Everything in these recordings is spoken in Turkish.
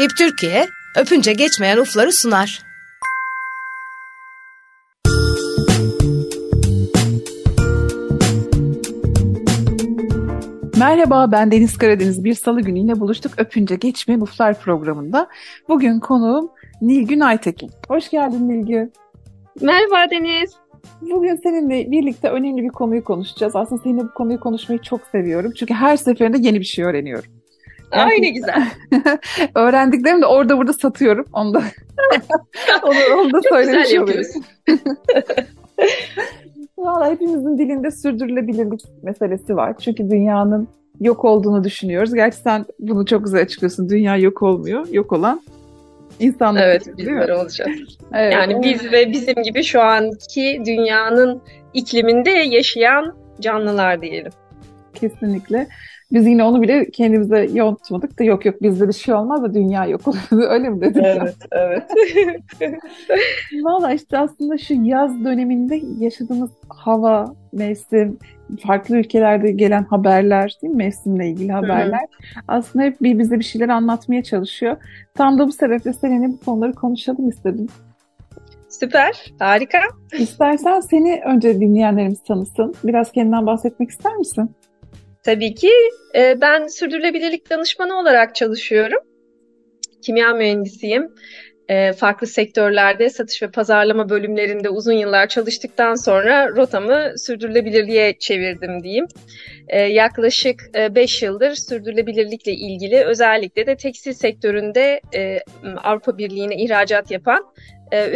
Hip Türkiye, Öpünce Geçmeyen Uflar'ı sunar. Merhaba, ben Deniz Karadeniz. Bir salı günü yine buluştuk Öpünce Geçmeyen Uflar programında. Bugün konuğum Nilgün Aytekin. Hoş geldin Nilgün. Merhaba Deniz. Bugün seninle birlikte önemli bir konuyu konuşacağız. Aslında seninle bu konuyu konuşmayı çok seviyorum. Çünkü her seferinde yeni bir şey öğreniyorum. Ay ne güzel. Öğrendiklerimi de orada burada satıyorum. Onu da söylemiş oluyoruz. Valla hepimizin dilinde sürdürülebilirlik meselesi var. Çünkü dünyanın yok olduğunu düşünüyoruz. Gerçi sen bunu çok güzel açıklıyorsun. Dünya yok olmuyor. Yok olan insanlar. Evet, bizler olacağız. Evet. Yani biz ve bizim gibi şu anki dünyanın ikliminde yaşayan canlılar diyelim. Kesinlikle. Biz yine onu bile kendimize yontmadık da yok bizde bir şey olmaz da dünya yok olur. Öyle mi dedik? Evet. Valla işte aslında şu yaz döneminde yaşadığımız hava, mevsim, farklı ülkelerde gelen haberler değil mi? Mevsimle ilgili haberler. Hı-hı. Aslında hep bize bir şeyler anlatmaya çalışıyor. Tam da bu sebeple seninle bu konuları konuşalım istedim. Süper, harika. İstersen seni önce dinleyenlerimiz tanısın. Biraz kendinden bahsetmek ister misin? Tabii ki. Ben sürdürülebilirlik danışmanı olarak çalışıyorum. Kimya mühendisiyim. Farklı sektörlerde satış ve pazarlama bölümlerinde uzun yıllar çalıştıktan sonra rotamı sürdürülebilirliğe çevirdim diyeyim. Yaklaşık 5 yıldır sürdürülebilirlikle ilgili özellikle de tekstil sektöründe Avrupa Birliği'ne ihracat yapan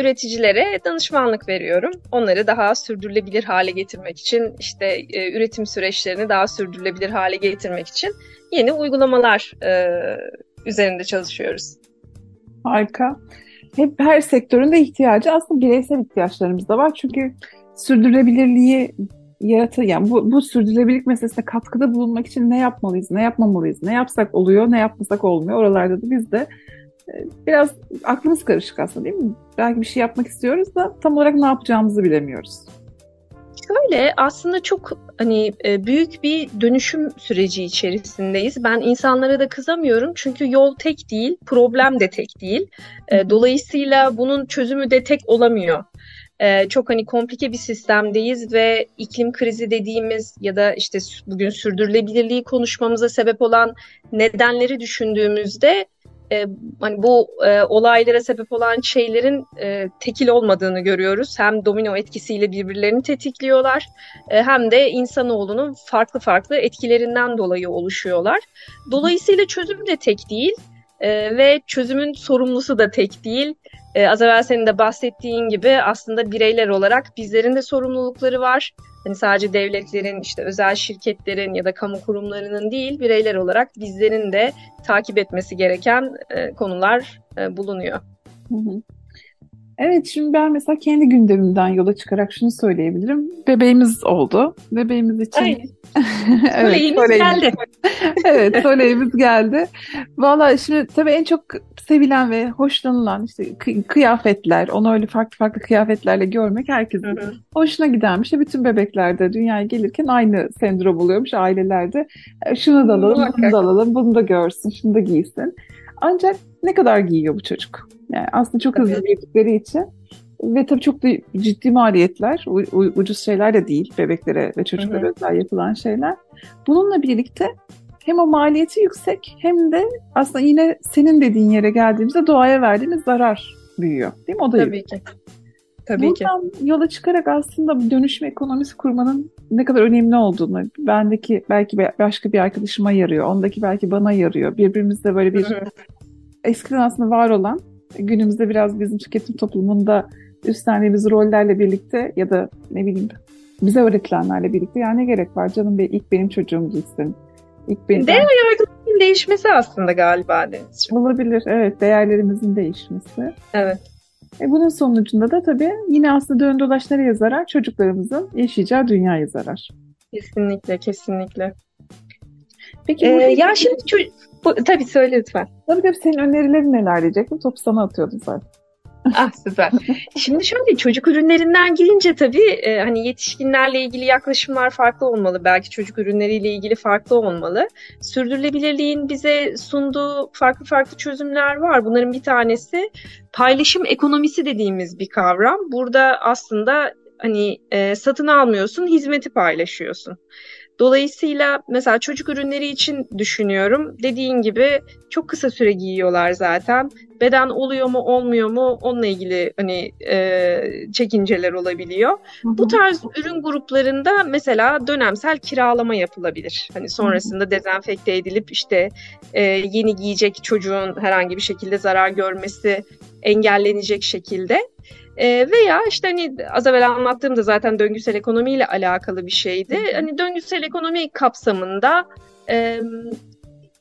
üreticilere danışmanlık veriyorum. Onları daha sürdürülebilir hale getirmek için, işte üretim süreçlerini daha sürdürülebilir hale getirmek için yeni uygulamalar üzerinde çalışıyoruz. Harika. Hep her sektörün de ihtiyacı aslında bireysel ihtiyaçlarımız da var. Çünkü sürdürülebilirliği yani bu sürdürülebilirlik meselesine katkıda bulunmak için ne yapmalıyız, ne yapmamalıyız, ne yapsak oluyor, ne yapmasak olmuyor. Oralarda da biz de biraz aklımız karışık aslında değil mi? Belki bir şey yapmak istiyoruz da tam olarak ne yapacağımızı bilemiyoruz. Öyle aslında çok büyük bir dönüşüm süreci içerisindeyiz. Ben insanlara da kızamıyorum çünkü yol tek değil, problem de tek değil. Dolayısıyla bunun çözümü de tek olamıyor. Çok komplike bir sistemdeyiz ve iklim krizi dediğimiz ya da işte bugün sürdürülebilirliği konuşmamıza sebep olan nedenleri düşündüğümüzde bu olaylara sebep olan şeylerin tekil olmadığını görüyoruz. Hem domino etkisiyle birbirlerini tetikliyorlar hem de insanoğlunun farklı farklı etkilerinden dolayı oluşuyorlar. Dolayısıyla çözüm de tek değil ve çözümün sorumlusu da tek değil. Az evvel senin de bahsettiğin gibi aslında bireyler olarak bizlerin de sorumlulukları var. Sadece devletlerin, işte özel şirketlerin ya da kamu kurumlarının değil, bireyler olarak bizlerin de takip etmesi gereken konular bulunuyor. Evet, şimdi ben mesela kendi gündemimden yola çıkarak şunu söyleyebilirim. Bebeğimiz oldu. Bebeğimiz için... Soleğimiz geldi. Evet, soleğimiz geldi. Valla şimdi tabii en çok sevilen ve hoşlanılan işte kıyafetler, onu öyle farklı kıyafetlerle görmek herkesin hoşuna gidermiş. Bütün bebeklerde dünyaya gelirken aynı sendrom oluyormuş ailelerde. Şunu da alalım, bunu da alalım, bunu da görsün, şunu da giysin. Ancak ne kadar giyiyor bu çocuk? Yani aslında çok hızlı büyüdükleri için ve tabii çok da ciddi maliyetler, ucuz şeyler de değil bebeklere ve çocuklara özel yapılan şeyler. Bununla birlikte hem o maliyeti yüksek hem de aslında yine senin dediğin yere geldiğimizde doğaya verdiğimiz zarar büyüyor. Değil mi? O da yüksek. Tabii ki. Bundan yola çıkarak aslında dönüşüm ekonomisi kurmanın ne kadar önemli olduğunu, bendeki belki başka bir arkadaşıma yarıyor, ondaki belki bana yarıyor. Birbirimizle böyle bir eskiden aslında var olan, günümüzde biraz bizim tüketim toplumunda üstlendiğimiz rollerle birlikte ya da ne bileyim bize öğretilenlerle birlikte yani ne gerek var canım ilk benim çocuğum gitsin. Değerlerimizin değişmesi aslında galiba Denizciğim. Olabilir, evet, değerlerimizin değişmesi. Evet. Bunun sonucunda da tabii yine aslında dön dolaş nereye zarar? Çocuklarımızın yaşayacağı dünyaya zarar. Kesinlikle. Peki tabii söyle lütfen. Tabii senin önerilerin neler diyecektim. Topu sana atıyordum zaten. Ah süper. Şimdi şöyle çocuk ürünlerinden gelince tabii hani yetişkinlerle ilgili yaklaşımlar farklı olmalı. Belki çocuk ürünleriyle ilgili farklı olmalı. Sürdürülebilirliğin bize sunduğu farklı çözümler var. Bunların bir tanesi paylaşım ekonomisi dediğimiz bir kavram. Burada aslında hani satın almıyorsun, hizmeti paylaşıyorsun. Dolayısıyla mesela çocuk ürünleri için düşünüyorum. Dediğin gibi çok kısa süre giyiyorlar zaten. Beden oluyor mu olmuyor mu onunla ilgili hani çekinceler olabiliyor. Hı-hı. Bu tarz ürün gruplarında mesela dönemsel kiralama yapılabilir. Hani sonrasında Hı-hı. dezenfekte edilip işte yeni giyecek çocuğun herhangi bir şekilde zarar görmesi engellenecek şekilde. Veya işte hani az evvel anlattığım da zaten döngüsel ekonomiyle alakalı bir şeydi. Hani döngüsel ekonomi kapsamında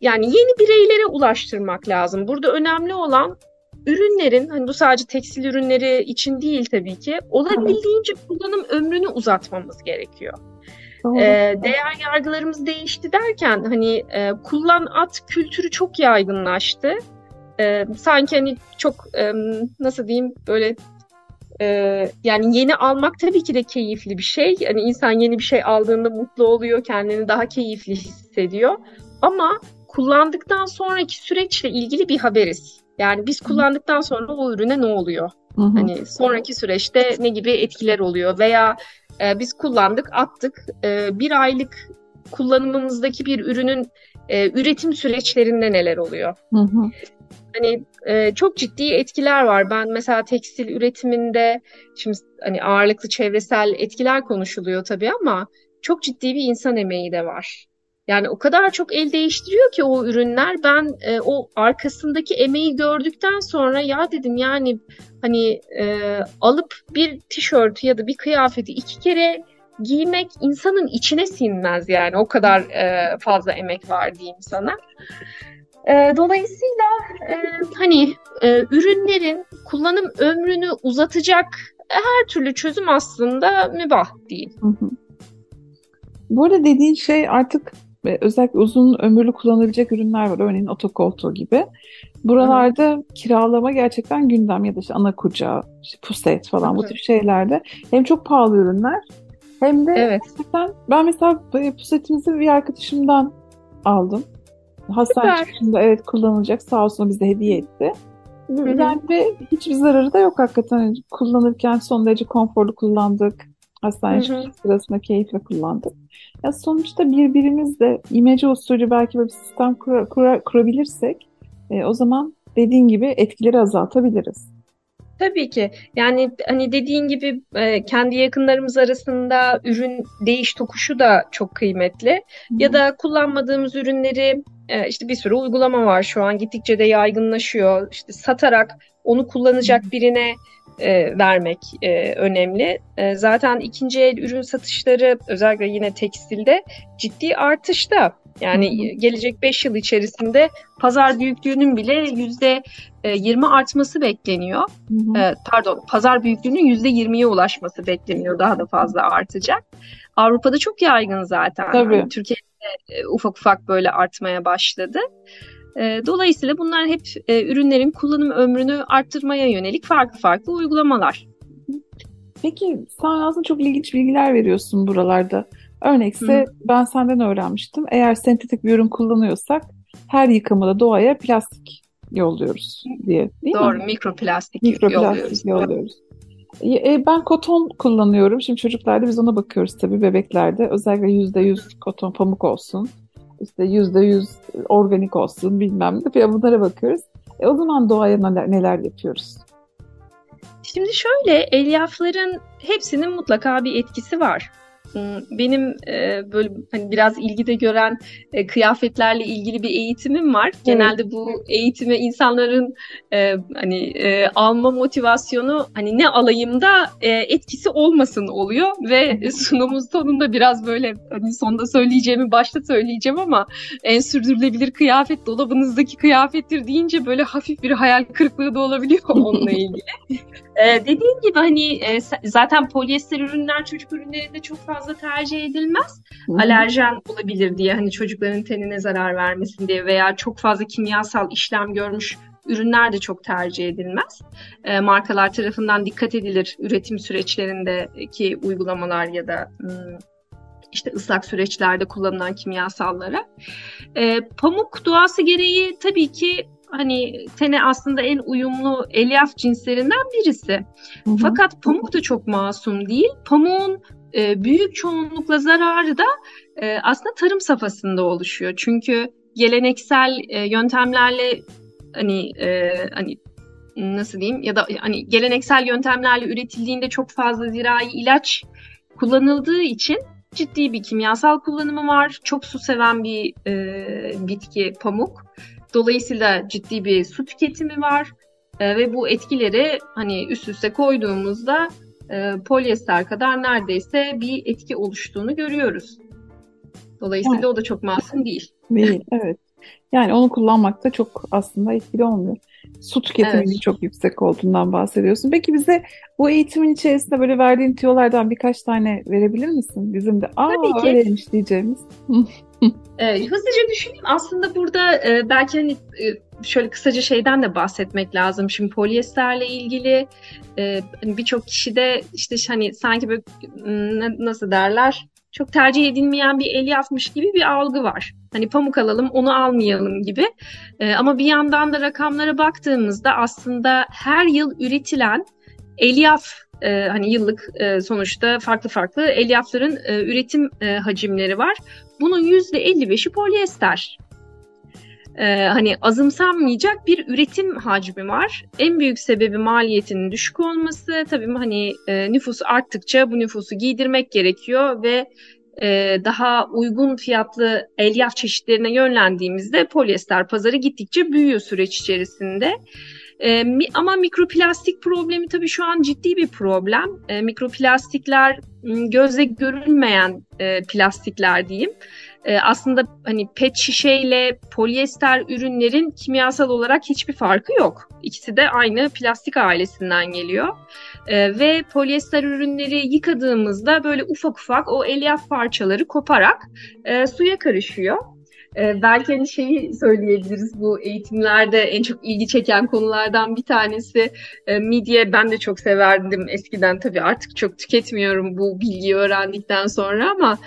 yani yeni bireylere ulaştırmak lazım. Burada önemli olan ürünlerin, hani bu sadece tekstil ürünleri için değil tabii ki, olabildiğince kullanım ömrünü uzatmamız gerekiyor. Değer yargılarımız değişti derken hani kullan at kültürü çok yaygınlaştı. Sanki hani çok nasıl diyeyim böyle yani yeni almak tabii ki de keyifli bir şey. Hani insan yeni bir şey aldığında mutlu oluyor, kendini daha keyifli hissediyor. Ama kullandıktan sonraki süreçle ilgili bir haberiz. Yani biz kullandıktan sonra o ürüne ne oluyor? Hı-hı. Hani sonraki süreçte ne gibi etkiler oluyor? Veya biz kullandık, attık. Bir aylık kullanımımızdaki bir ürünün üretim süreçlerinde neler oluyor? Hı-hı. Hani çok ciddi etkiler var. Ben mesela tekstil üretiminde şimdi hani ağırlıklı çevresel etkiler konuşuluyor tabii ama çok ciddi bir insan emeği de var. Yani o kadar çok el değiştiriyor ki o ürünler, ben o arkasındaki emeği gördükten sonra ya dedim yani hani alıp bir tişörtü ya da bir kıyafeti 2 kere giymek insanın içine sinmez yani o kadar fazla emek var diyeyim sana. Dolayısıyla hani ürünlerin kullanım ömrünü uzatacak her türlü çözüm aslında mübah değil. Hı hı. Bu arada dediğin şey artık özellikle uzun ömürlü kullanabilecek ürünler var. Örneğin otokoltuğu gibi. Buralarda hı. kiralama gerçekten gündem ya da işte ana kucağı, işte puset falan hı. bu tür şeylerde. Hem çok pahalı ürünler hem de evet. gerçekten ben mesela pusetimizi bir arkadaşımdan aldım. Hasan çıkışında evet kullanılacak. Sağ olsun bize hediye etti. Yani hiçbir zararı da yok hakikaten. Kullanırken son derece konforlu kullandık. Hastane sırasında keyifle kullandık. Ya sonuçta birbirimizle imece usulü belki böyle bir sistem kurabilirsek o zaman dediğin gibi etkileri azaltabiliriz. Tabii ki. Yani hani dediğin gibi kendi yakınlarımız arasında ürün değiş tokuşu da çok kıymetli. Hmm. Ya da kullanmadığımız ürünleri işte bir sürü uygulama var şu an, gittikçe de yaygınlaşıyor. İşte satarak onu kullanacak birine vermek önemli. Zaten ikinci el ürün satışları özellikle yine tekstilde ciddi artışta. Yani gelecek 5 yıl içerisinde pazar büyüklüğünün bile %20 artması bekleniyor. Pazar büyüklüğünün %20'ye ulaşması bekleniyor. Daha da fazla artacak. Avrupa'da çok yaygın zaten. Yani Türkiye'de ufak ufak böyle artmaya başladı. Dolayısıyla bunlar hep ürünlerin kullanım ömrünü arttırmaya yönelik farklı uygulamalar. Peki sen aslında çok ilginç bilgiler veriyorsun buralarda. Örnekse ben senden öğrenmiştim. Eğer sentetik bir ürün kullanıyorsak her yıkamada doğaya plastik yolluyoruz diye. Doğru, mikroplastik yolluyoruz. Ben koton kullanıyorum. Şimdi çocuklarda biz ona bakıyoruz tabii, bebeklerde. Özellikle %100 koton pamuk olsun. İşte %100 organik olsun bilmem ne. Bunlara bakıyoruz. O zaman doğaya neler yapıyoruz? Şimdi şöyle, elyafların hepsinin mutlaka bir etkisi var. Benim böyle hani biraz ilgi de gören kıyafetlerle ilgili bir eğitimim var. Evet. Genelde bu eğitime insanların hani alma motivasyonu hani ne alayım da etkisi olmasın oluyor ve sunumun sonunda biraz böyle hani sonda söyleyeceğimi başta söyleyeceğim ama en sürdürülebilir kıyafet dolabınızdaki kıyafettir deyince böyle hafif bir hayal kırıklığı da olabiliyor onunla ilgili. Dediğim gibi hani zaten polyester ürünler çocuk ürünlerinde çok fazla tercih edilmez. Alerjen olabilir diye, hani çocukların tenine zarar vermesin diye veya çok fazla kimyasal işlem görmüş ürünler de çok tercih edilmez. Markalar tarafından dikkat edilir üretim süreçlerindeki uygulamalar ya da işte ıslak süreçlerde kullanılan kimyasallara. Pamuk doğası gereği tabii ki hani sene aslında en uyumlu elyaf cinslerinden birisi. Hı-hı. Fakat pamuk da çok masum değil. Pamuğun büyük çoğunlukla zararı da aslında tarım safhasında oluşuyor. Çünkü geleneksel yöntemlerle hani nasıl diyeyim ya da hani geleneksel yöntemlerle üretildiğinde çok fazla zirai ilaç kullanıldığı için ciddi bir kimyasal kullanımı var. Çok su seven bir bitki pamuk. Dolayısıyla ciddi bir su tüketimi var ve bu etkileri hani üst üste koyduğumuzda polyester kadar neredeyse bir etki oluştuğunu görüyoruz. Dolayısıyla evet. O da çok masum değil. Evet. Yani onu kullanmak da çok aslında etkili olmuyor. Su tüketiminin çok yüksek olduğundan bahsediyorsun. Peki bize bu eğitimin içerisinde böyle verdiğin tüyolardan birkaç tane verebilir misin? Bizim de öyleymiş diyeceğimiz. Hızlıca düşüneyim. Aslında burada belki hani şöyle kısaca şeyden de bahsetmek lazım. Şimdi polyesterle ilgili birçok kişi de işte hani sanki böyle nasıl derler? Çok tercih edilmeyen bir elyafmış gibi bir algı var. Hani pamuk alalım, onu almayalım gibi. Ama bir yandan da rakamlara baktığımızda aslında her yıl üretilen elyaf, hani yıllık sonuçta farklı elyafların üretim hacimleri var. Bunun %55'i polyester. Hani azımsanmayacak bir üretim hacmi var. En büyük sebebi maliyetinin düşük olması. Tabii hani nüfus arttıkça bu nüfusu giydirmek gerekiyor ve daha uygun fiyatlı elyaf çeşitlerine yönlendiğimizde polyester pazarı gittikçe büyüyor süreç içerisinde. Ama mikroplastik problemi tabii şu an ciddi bir problem. Mikroplastikler gözle görülmeyen plastikler diyeyim. Aslında hani pet şişeyle polyester ürünlerin kimyasal olarak hiçbir farkı yok. İkisi de aynı plastik ailesinden geliyor. Ve polyester ürünleri yıkadığımızda böyle ufak o elyaf parçaları koparak suya karışıyor. Belki hani şeyi söyleyebiliriz, bu eğitimlerde en çok ilgi çeken konulardan bir tanesi midye. Ben de çok severdim eskiden, tabii artık çok tüketmiyorum bu bilgiyi öğrendikten sonra, ama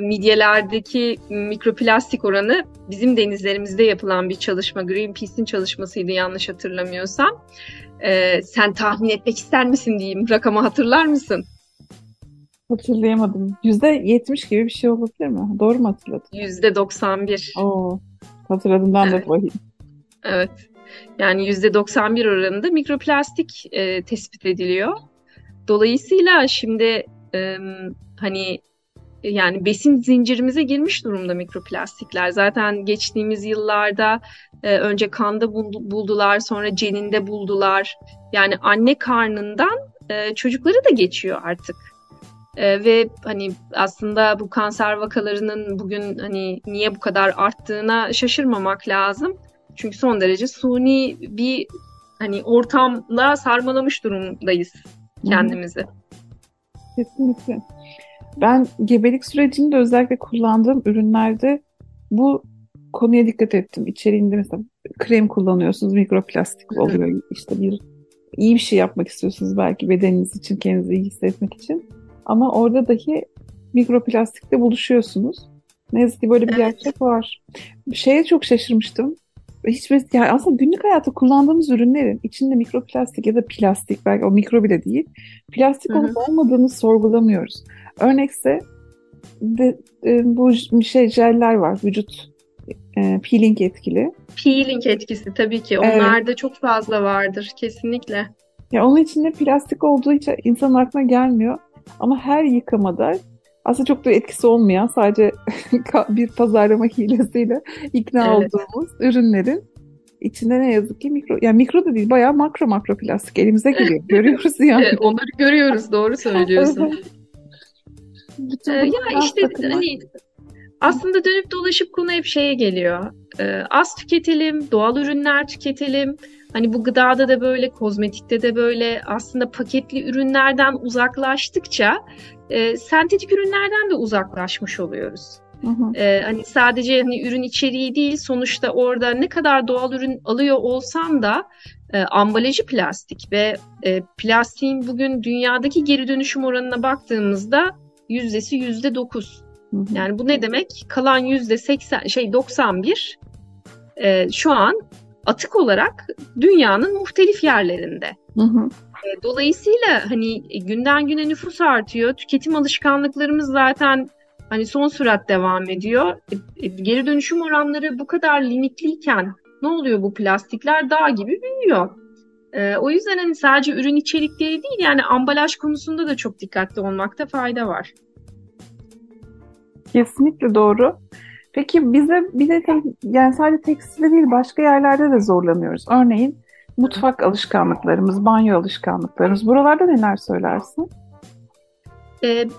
midyelerdeki mikroplastik oranı bizim denizlerimizde yapılan bir çalışma, Greenpeace'in çalışmasıydı yanlış hatırlamıyorsam. Sen tahmin etmek ister misin diyeyim, rakamı hatırlar mısın? Hatırlayamadım. %70 gibi bir şey olabilir mi? Doğru mu hatırladım? %91. Hatırladığımdan da vahim. Evet. Yani %91 oranında mikroplastik tespit ediliyor. Dolayısıyla şimdi hani yani besin zincirimize girmiş durumda mikroplastikler. Zaten geçtiğimiz yıllarda önce kanda buldular, sonra ceninde buldular. Yani anne karnından çocukları da geçiyor artık. Ve hani aslında bu kanser vakalarının bugün hani niye bu kadar arttığına şaşırmamak lazım. Çünkü son derece suni bir hani ortamla sarmalamış durumdayız kendimizi. Kesinlikle. Ben gebelik sürecinde özellikle kullandığım ürünlerde bu konuya dikkat ettim. İçeriğinde mesela krem kullanıyorsunuz, mikroplastik oluyor. İşte bir iyi bir şey yapmak istiyorsunuz belki bedeniniz için, kendinizi iyi hissetmek için. Ama orada dahi mikroplastikle buluşuyorsunuz. Ne yazık ki böyle bir gerçek var. Şeye çok şaşırmıştım. Yani aslında günlük hayatta kullandığımız ürünlerin içinde mikroplastik ya da plastik, belki o mikro bile değil, plastik olup olmadığını sorgulamıyoruz. Örnekse bu jeller var, vücut peeling etkili. Peeling etkisi tabii ki. Onlarda çok fazla vardır kesinlikle. Ya onun içinde plastik olduğu için insanın aklına gelmiyor. Ama her yıkamada aslında çok da etkisi olmayan, sadece bir pazarlama hilesiyle ikna olduğumuz ürünlerin içinde ne yazık ki mikro da değil, bayağı makro plastik elimize geliyor. Görüyoruz yani. Onları görüyoruz, doğru söylüyorsun. Aslında dönüp dolaşıp konu hep şeye geliyor. Az tüketelim, doğal ürünler tüketelim. Hani bu gıdada da böyle, kozmetikte de böyle, aslında paketli ürünlerden uzaklaştıkça sentetik ürünlerden de uzaklaşmış oluyoruz. Hani sadece hani ürün içeriği değil, sonuçta orada ne kadar doğal ürün alıyor olsan da ambalajı plastik ve plastiğin bugün dünyadaki geri dönüşüm oranına baktığımızda yüzdesi %9. Yani bu ne demek? Kalan %91 şu an atık olarak dünyanın muhtelif yerlerinde. Dolayısıyla hani günden güne nüfus artıyor. Tüketim alışkanlıklarımız zaten hani son sürat devam ediyor. Geri dönüşüm oranları bu kadar limitliyken ne oluyor, bu plastikler dağ gibi büyüyor. O yüzden hani sadece ürün içerikleri değil, yani ambalaj konusunda da çok dikkatli olmakta fayda var. Kesinlikle doğru. Peki bize bir de yani sadece tekstilde değil, başka yerlerde de zorlanıyoruz. Örneğin mutfak alışkanlıklarımız, banyo alışkanlıklarımız. Buralarda neler söylersin?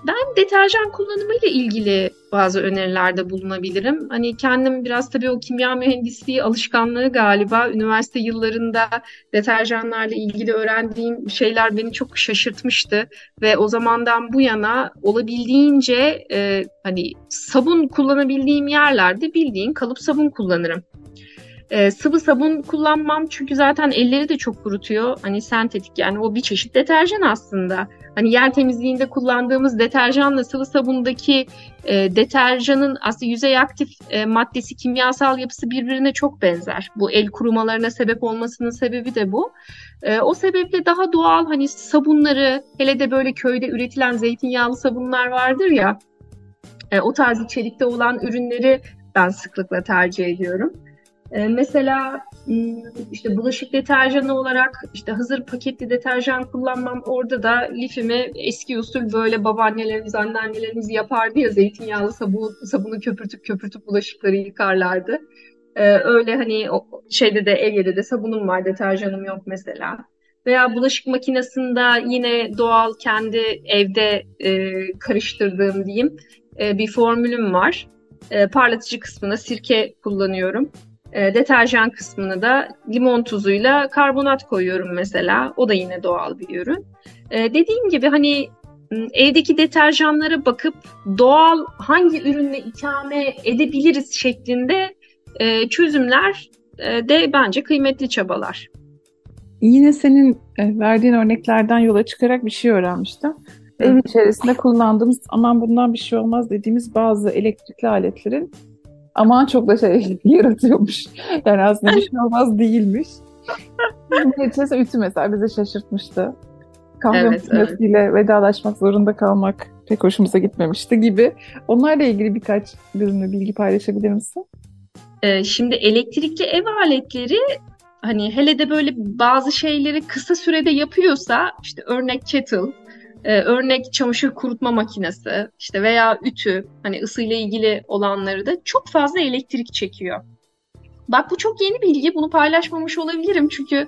Ben deterjan kullanımıyla ilgili bazı önerilerde bulunabilirim. Hani kendim biraz tabii o kimya mühendisliği alışkanlığı galiba üniversite yıllarında deterjanlarla ilgili öğrendiğim şeyler beni çok şaşırtmıştı ve o zamandan bu yana olabildiğince hani sabun kullanabildiğim yerlerde bildiğin kalıp sabun kullanırım. Sıvı sabun kullanmam çünkü zaten elleri de çok kurutuyor. Hani sentetik, yani o bir çeşit deterjan aslında. Hani yer temizliğinde kullandığımız deterjanla sıvı sabundaki deterjanın aslında yüzey aktif maddesi, kimyasal yapısı birbirine çok benzer. Bu el kurumalarına sebep olmasının sebebi de bu. O sebeple daha doğal hani sabunları, hele de böyle köyde üretilen zeytinyağlı sabunlar vardır ya, o tarz içerikte olan ürünleri ben sıklıkla tercih ediyorum. Mesela işte bulaşık deterjanı olarak işte hazır paketli deterjan kullanmam. Orada da lifimi eski usul böyle babaannelerimiz, anneannelerimiz yapardı ya, zeytinyağlı sabunu köpürtüp bulaşıkları yıkarlardı. Öyle hani şeyde de, ev yeri de sabunum var, deterjanım yok mesela. Veya bulaşık makinesinde yine doğal, kendi evde karıştırdığım diyeyim bir formülüm var. Parlatıcı kısmına sirke kullanıyorum. Deterjan kısmını da limon tuzuyla karbonat koyuyorum mesela. O da yine doğal bir ürün. Dediğim gibi hani evdeki deterjanlara bakıp doğal hangi ürünle ikame edebiliriz şeklinde çözümler de bence kıymetli çabalar. Yine senin verdiğin örneklerden yola çıkarak bir şey öğrenmiştim. Ev içerisinde kullandığımız, aman bundan bir şey olmaz dediğimiz bazı elektrikli aletlerin aman çok da şey yaratıyormuş. Yani aslında bir şey olmaz değilmiş. Ütü mesela bizi şaşırtmıştı. Kahve makinesiyle vedalaşmak zorunda kalmak pek hoşumuza gitmemişti gibi. Onlarla ilgili birkaç bölümlü bilgi paylaşabilir misin? Şimdi elektrikli ev aletleri, hani hele de böyle bazı şeyleri kısa sürede yapıyorsa, işte örnek kettle, örnek çamaşır kurutma makinesi işte veya ütü, hani ısıyla ilgili olanları da çok fazla elektrik çekiyor. Bak, bu çok yeni bilgi, bunu paylaşmamış olabilirim çünkü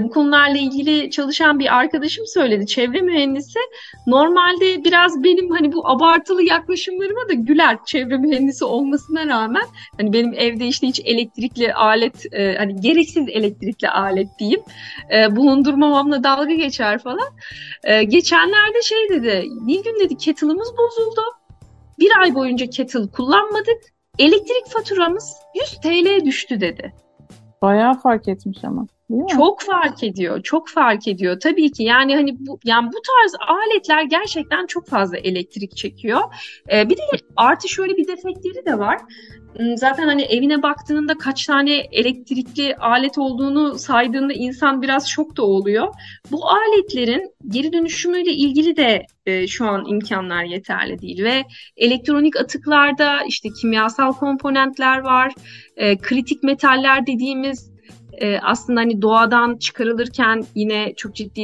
bu konularla ilgili çalışan bir arkadaşım söyledi, çevre mühendisi. Normalde biraz benim hani bu abartılı yaklaşımlarıma da güler, çevre mühendisi olmasına rağmen. Hani benim evde işte hiç elektrikli alet, hani gereksiz elektrikli alet diyeyim, bulundurmamamla dalga geçer falan. Geçenlerde şey dedi, Nilgün dedi, kettle'ımız bozuldu, bir ay boyunca kettle kullanmadık. Elektrik faturamız 100 TL'ye düştü dedi. Bayağı fark etmiş ama. Çok fark ediyor. Tabii ki yani hani bu tarz aletler gerçekten çok fazla elektrik çekiyor. Bir de artı şöyle bir defektleri de var. Zaten hani evine baktığında kaç tane elektrikli alet olduğunu saydığında insan biraz şok da oluyor. Bu aletlerin geri dönüşümüyle ilgili de şu an imkanlar yeterli değil ve elektronik atıklarda işte kimyasal komponentler var, kritik metaller dediğimiz. Aslında hani doğadan çıkarılırken yine çok ciddi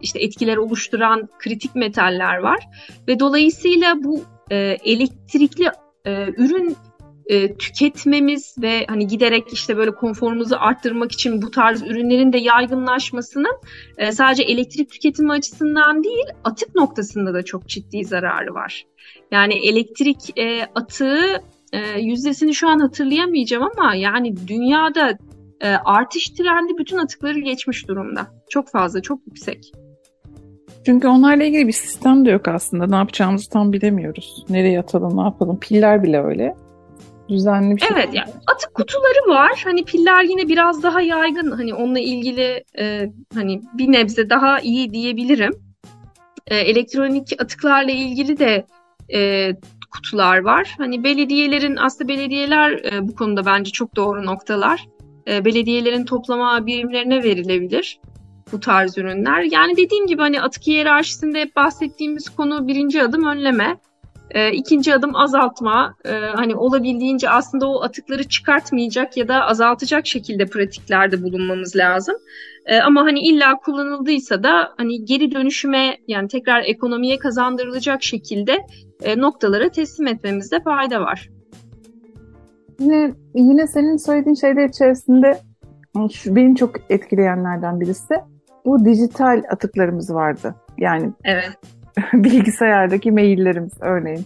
işte etkiler oluşturan kritik metaller var ve dolayısıyla bu elektrikli ürün tüketmemiz ve hani giderek işte böyle konforumuzu arttırmak için bu tarz ürünlerin de yaygınlaşmasının sadece elektrik tüketimi açısından değil, atık noktasında da çok ciddi zararı var. Yani elektrik atığı yüzdesini şu an hatırlayamayacağım ama yani dünyada artış trendi bütün atıkları geçmiş durumda. Çok fazla, çok yüksek. Çünkü onlarla ilgili bir sistem de yok aslında. Ne yapacağımızı tam bilemiyoruz. Nereye atalım, ne yapalım? Piller bile öyle. Düzenli bir şey. Evet, yani atık kutuları var. Hani piller yine biraz daha yaygın. Hani onunla ilgili hani bir nebze daha iyi diyebilirim. Elektronik atıklarla ilgili de kutular var. Hani belediyelerin, aslında belediyeler bu konuda bence çok doğru noktalar. Belediyelerin toplama birimlerine verilebilir bu tarz ürünler. Yani dediğim gibi hani atık hiyerarşisinde hep bahsettiğimiz konu birinci adım önleme, ikinci adım azaltma. Hani olabildiğince aslında o atıkları çıkartmayacak ya da azaltacak şekilde pratiklerde bulunmamız lazım. Ama hani illa kullanıldıysa da hani geri dönüşüme, yani tekrar ekonomiye kazandırılacak şekilde noktalara teslim etmemizde fayda var. Yine senin söylediğin şeyler içerisinde beni çok etkileyenlerden birisi bu dijital atıklarımız vardı. Yani evet. Bilgisayardaki maillerimiz örneğin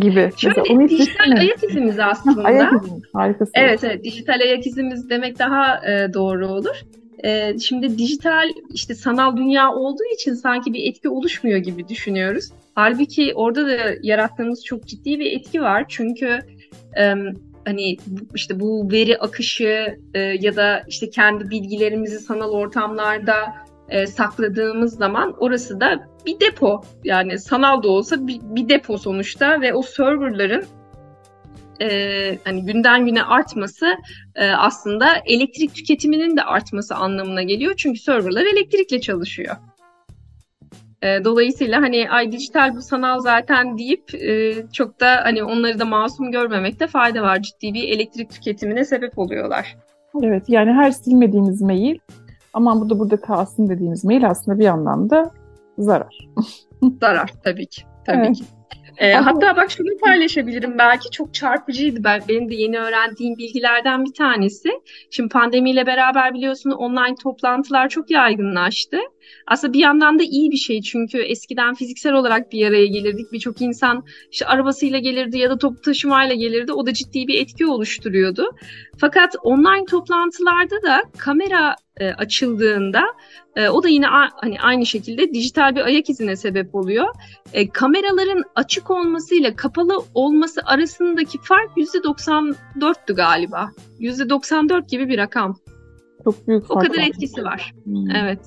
gibi. Şöyle mesela, dijital ayak izimiz aslında. Ayak izimiz, harikasın. Evet, dijital ayak izimiz demek daha doğru olur. Şimdi dijital, işte sanal dünya olduğu için sanki bir etki oluşmuyor gibi düşünüyoruz. Halbuki orada da yarattığımız çok ciddi bir etki var. Çünkü hani işte bu veri akışı ya da işte kendi bilgilerimizi sanal ortamlarda sakladığımız zaman orası da bir depo. Yani sanal da olsa bir depo sonuçta ve o serverların hani günden güne artması aslında elektrik tüketiminin de artması anlamına geliyor. Çünkü serverlar elektrikle çalışıyor. Dolayısıyla hani ay dijital bu sanal zaten deyip çok da hani onları da masum görmemekte fayda var. Ciddi bir elektrik tüketimine sebep oluyorlar. Evet, yani her silmediğimiz mail, aman bu da burada kalsın dediğimiz mail aslında bir anlamda zarar. Zarar tabii ki. Evet. Hatta bak şunu paylaşabilirim, belki çok çarpıcıydı, benim de yeni öğrendiğim bilgilerden bir tanesi. Şimdi pandemiyle beraber biliyorsunuz online toplantılar çok yaygınlaştı. Aslında bir yandan da iyi bir şey, çünkü eskiden fiziksel olarak bir araya gelirdik. Birçok insan işte arabasıyla gelirdi ya da toplu taşımayla gelirdi. O da ciddi bir etki oluşturuyordu. Fakat online toplantılarda da kamera açıldığında o da yine hani aynı şekilde dijital bir ayak izine sebep oluyor. Kameraların açık olmasıyla kapalı olması arasındaki fark %94'tü galiba. %94 gibi bir rakam. Çok büyük fark. O kadar etkisi var. Evet.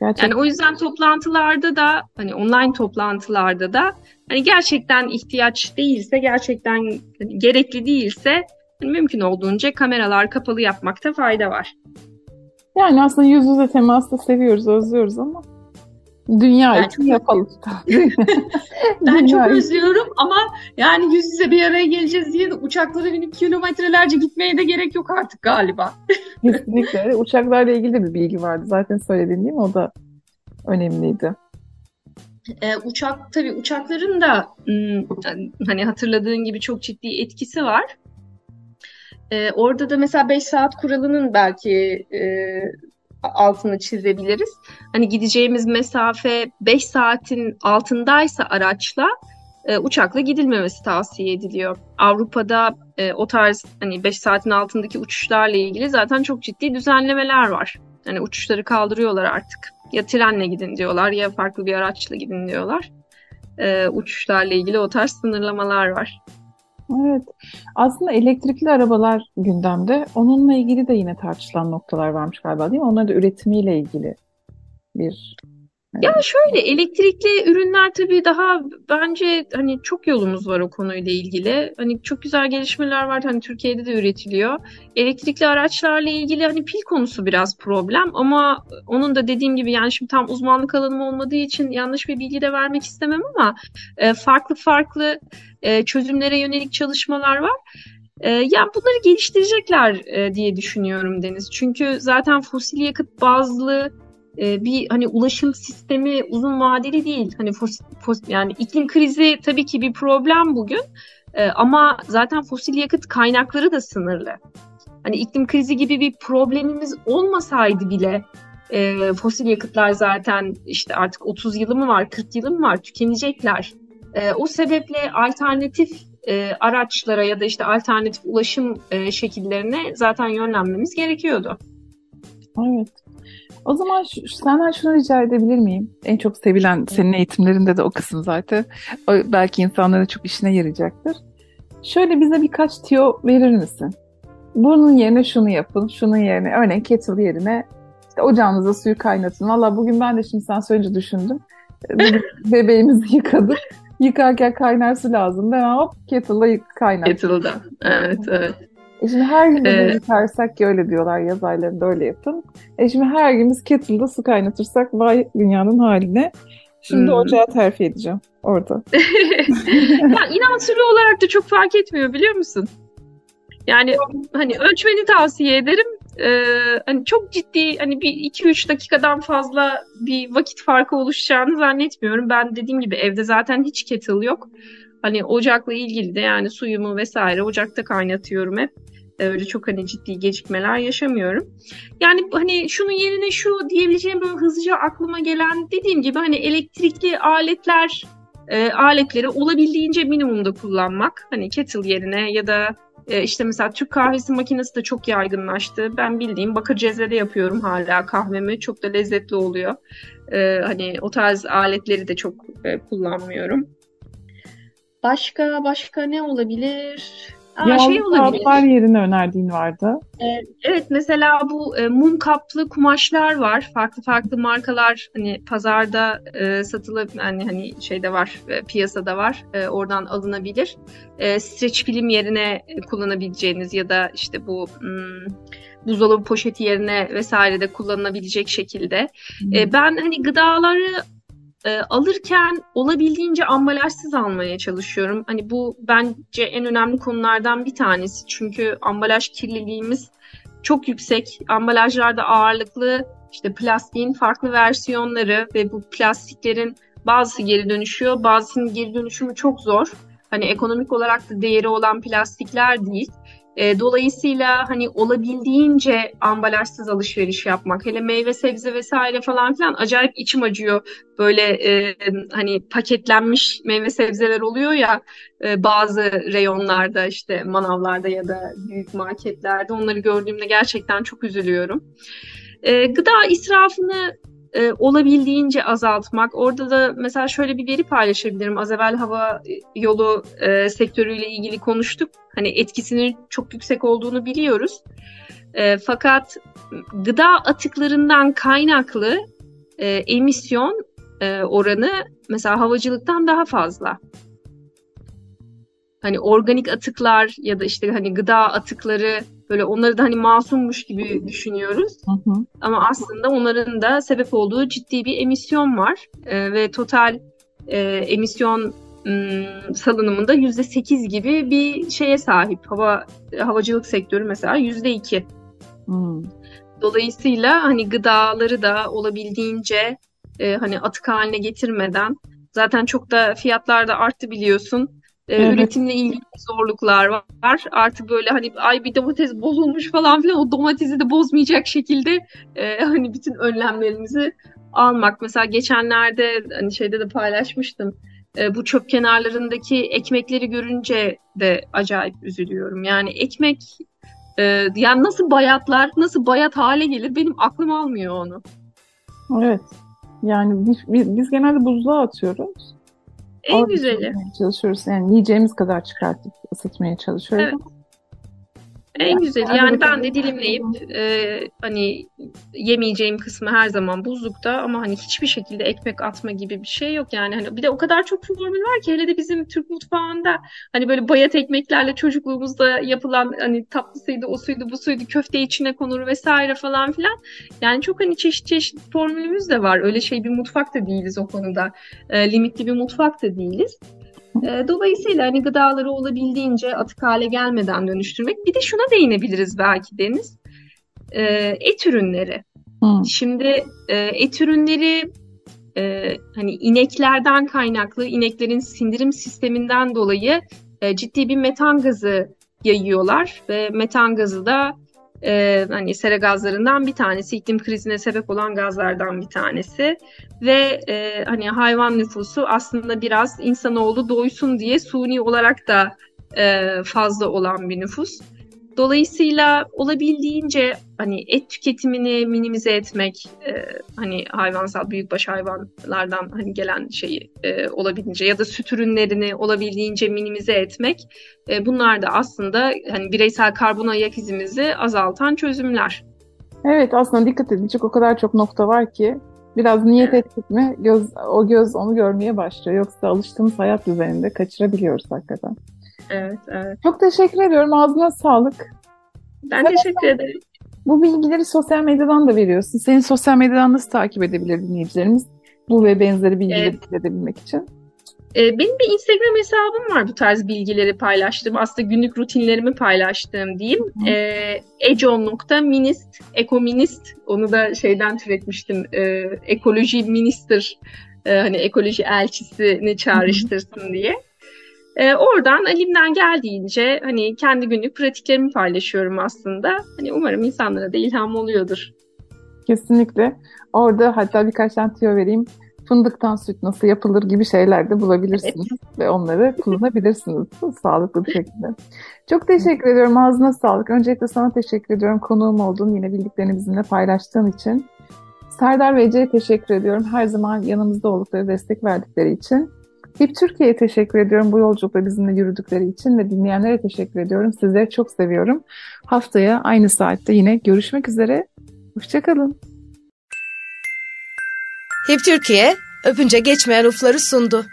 Gerçekten. Yani o yüzden toplantılarda da, hani online toplantılarda da hani gerçekten ihtiyaç değilse, gerçekten hani gerekli değilse hani mümkün olduğunca kameralar kapalı yapmakta fayda var. Yani aslında yüz yüze temasla seviyoruz, özlüyoruz ama dünya yani için yapalım. Ben çok özlüyorum ama yani yüz yüze bir araya geleceğiz diye de uçaklara binip kilometrelerce gitmeye de gerek yok artık galiba. Kesinlikle. Uçaklarla ilgili de bir bilgi vardı. Zaten söylediğim değil mi? O da önemliydi. Uçakların da hani hatırladığın gibi çok ciddi etkisi var. Orada da mesela 5 saat kuralının belki altını çizebiliriz. Hani gideceğimiz mesafe 5 saatin altındaysa araçla uçakla gidilmemesi tavsiye ediliyor. Avrupa'da o tarz hani 5 saatin altındaki uçuşlarla ilgili zaten çok ciddi düzenlemeler var. Hani uçuşları kaldırıyorlar artık. Ya trenle gidin diyorlar ya farklı bir araçla gidin diyorlar. Uçuşlarla ilgili o tarz sınırlamalar var. Evet. Aslında elektrikli arabalar gündemde. Onunla ilgili de yine tartışılan noktalar varmış galiba, değil mi? Onlar da üretimiyle ilgili bir... Ya şöyle, elektrikli ürünler tabii daha bence hani çok yolumuz var o konuyla ilgili. Hani çok güzel gelişmeler var. Hani Türkiye'de de üretiliyor. Elektrikli araçlarla ilgili hani pil konusu biraz problem ama onun da dediğim gibi yani şimdi tam uzmanlık alanım olmadığı için yanlış bir bilgi de vermek istemem ama farklı çözümlere yönelik çalışmalar var. Yani bunları geliştirecekler diye düşünüyorum Deniz. Çünkü zaten fosil yakıt bazlı bir hani ulaşım sistemi uzun vadeli değil. Hani yani iklim krizi tabii ki bir problem bugün. Ama zaten fosil yakıt kaynakları da sınırlı. Hani iklim krizi gibi bir problemimiz olmasaydı bile fosil yakıtlar zaten işte artık 30 yılı mı var, 40 yılı mı var, tükenecekler. O sebeple alternatif araçlara ya da işte alternatif ulaşım şekillerine zaten yönlenmemiz gerekiyordu. Evet. O zaman senden şunu rica edebilir miyim? En çok sevilen senin eğitimlerinde de o kısım zaten. O belki insanlara çok işine yarayacaktır. Şöyle bize birkaç tiyo verir misin? Bunun yerine şunu yapın, şunun yerine, örneğin kettle yerine işte ocağınıza suyu kaynatın. Valla bugün ben de şimdi sen söyleyince düşündüm. Bebeğimizi yıkadık. Yıkarken kaynar su lazım. Ben hop kettle'la kaynar. Kettle'da. Evet, evet. Şimdi her gün yıkarsak ki öyle diyorlar, yaz aylarında öyle yapın. Şimdi her gün biz kettle'da su kaynatırsak vay dünyanın haline. Şimdi ocağa terfi edeceğim orada. Ya inançlı olarak da çok fark etmiyor biliyor musun? Yani hani ölçmeni tavsiye ederim. Hani çok ciddi hani bir 2-3 dakikadan fazla bir vakit farkı oluşacağını zannetmiyorum. Ben dediğim gibi evde zaten hiç kettle yok. Hani ocakla ilgili de yani suyumu vesaire ocakta kaynatıyorum hep. Öyle çok hani ciddi gecikmeler yaşamıyorum. Yani hani şunun yerine şu diyebileceğim böyle hızlıca aklıma gelen dediğim gibi hani elektrikli aletleri olabildiğince minimumda kullanmak. Hani kettle yerine ya da işte mesela Türk kahvesi makinesi de çok yaygınlaştı. Ben bildiğim bakır cezvede yapıyorum hala kahvemi. Çok da lezzetli oluyor. Hani o tarz aletleri de çok kullanmıyorum. Başka ne olabilir? Yağlı kaplar yerine önerdiğin vardı. Evet mesela bu mum kaplı kumaşlar var. Farklı markalar hani pazarda satılıp hani şeyde var, piyasada var. Oradan alınabilir. Streç film yerine kullanabileceğiniz ya da işte bu buzdolabı poşeti yerine vesaire de kullanılabilecek şekilde. Ben hani gıdaları alırken olabildiğince ambalajsız almaya çalışıyorum. Hani bu bence en önemli konulardan bir tanesi. Çünkü ambalaj kirliliğimiz çok yüksek. Ambalajlarda ağırlıklı işte plastiğin farklı versiyonları ve bu plastiklerin bazısı geri dönüşüyor. Bazısının geri dönüşümü çok zor. Hani ekonomik olarak da değeri olan plastikler değil. Dolayısıyla hani olabildiğince ambalajsız alışveriş yapmak, hele meyve sebze vesaire falan filan acayip içim acıyor. Böyle hani paketlenmiş meyve sebzeler oluyor ya bazı reyonlarda işte manavlarda ya da büyük marketlerde onları gördüğümde gerçekten çok üzülüyorum. Gıda israfını olabildiğince azaltmak. Orada da mesela şöyle bir veri paylaşabilirim. Az evvel hava yolu sektörüyle ilgili konuştuk. Hani etkisinin çok yüksek olduğunu biliyoruz. Fakat gıda atıklarından kaynaklı emisyon oranı mesela havacılıktan daha fazla. Hani organik atıklar ya da işte hani gıda atıkları böyle onları da hani masummuş gibi düşünüyoruz. Hı hı. Ama aslında onların da sebep olduğu ciddi bir emisyon var. Ve total emisyon salınımında %8 gibi bir şeye sahip. Havacılık sektörü mesela %2. Hı. Dolayısıyla hani gıdaları da olabildiğince hani atık haline getirmeden zaten çok da fiyatlar da arttı biliyorsun. Evet. Üretimle ilgili zorluklar var. Artık böyle hani ay bir domates bozulmuş falan filan o domatesi de bozmayacak şekilde hani bütün önlemlerimizi almak. Mesela geçenlerde hani şeyde de paylaşmıştım. Bu çöp kenarlarındaki ekmekleri görünce de acayip üzülüyorum. Yani ekmek yani nasıl bayatlar, nasıl bayat hale gelir benim aklım almıyor onu. Evet. Yani biz genelde buzluğa atıyoruz. En güzeli. Çalışıyoruz. Yani yiyeceğimiz kadar çıkartıp ısıtmaya çalışıyoruz. Evet. En güzeli. Yani ben de dilimleyip hani yemeyeceğim kısmı her zaman buzlukta ama hani hiçbir şekilde ekmek atma gibi bir şey yok. Yani hani bir de o kadar çok formül var ki hele de bizim Türk mutfağında hani böyle bayat ekmeklerle çocukluğumuzda yapılan hani tatlısıydı, o suydu, bu suydu, köfte içine konur vesaire falan filan. Yani çok hani çeşit formülümüz de var. Öyle şey bir mutfak da değiliz o konuda. Limitli bir mutfak da değiliz. Dolayısıyla hani gıdaları olabildiğince atık hale gelmeden dönüştürmek. Bir de şuna değinebiliriz belki Deniz. Et ürünleri. Şimdi et ürünleri hani ineklerden kaynaklı, ineklerin sindirim sisteminden dolayı ciddi bir metan gazı yayıyorlar ve metan gazı da hani sera gazlarından bir tanesi, iklim krizine sebep olan gazlardan bir tanesi ve hani hayvan nüfusu aslında biraz insanoğlu doysun diye suni olarak da fazla olan bir nüfus. Dolayısıyla olabildiğince hani et tüketimini minimize etmek, hani hayvansal büyükbaş hayvanlardan hani gelen şeyi olabildiğince ya da süt ürünlerini olabildiğince minimize etmek, bunlar da aslında hani bireysel karbon ayak izimizi azaltan çözümler. Evet, aslında dikkat edilecek o kadar çok nokta var ki biraz niyet ettik mi göz onu görmeye başlıyor. Yoksa alıştığımız hayat düzeninde kaçırabiliyoruz hakikaten. Evet, evet. Çok teşekkür ediyorum. Ağzına sağlık. Ben teşekkür ederim. Bu bilgileri sosyal medyadan da veriyorsun. Senin sosyal medyadan nasıl takip edebilir dinleyicilerimiz? Bu ve benzeri bilgileri edebilmek için. Benim bir Instagram hesabım var bu tarz bilgileri paylaştığım. Aslında günlük rutinlerimi paylaştığım diyeyim. E-con.minist, e-con.minist. Onu da şeyden türetmiştim. Ekoloji minister, hani ekoloji elçisini çağrıştırsın diye. Oradan elimden geldiğince hani kendi günlük pratiklerimi paylaşıyorum aslında. Hani umarım insanlara da ilham oluyordur. Kesinlikle. Orada hatta birkaç tane tüyo vereyim. Fındıktan süt nasıl yapılır gibi şeyler de bulabilirsiniz. Evet. Ve onları kullanabilirsiniz sağlıklı bir şekilde. Çok teşekkür ediyorum. Ağzına sağlık. Öncelikle sana teşekkür ediyorum. Konuğum oldun. Yine bildiklerini bizimle paylaştığın için. Serdar ve Ece'ye teşekkür ediyorum. Her zaman yanımızda oldukları, destek verdikleri için. Hip Türkiye'ye teşekkür ediyorum bu yolculukta bizimle yürüdükleri için ve dinleyenlere teşekkür ediyorum. Sizleri çok seviyorum. Haftaya aynı saatte yine görüşmek üzere. Hoşçakalın. Hip Türkiye, Öpünce Geçmeyen Uflar'ı sundu.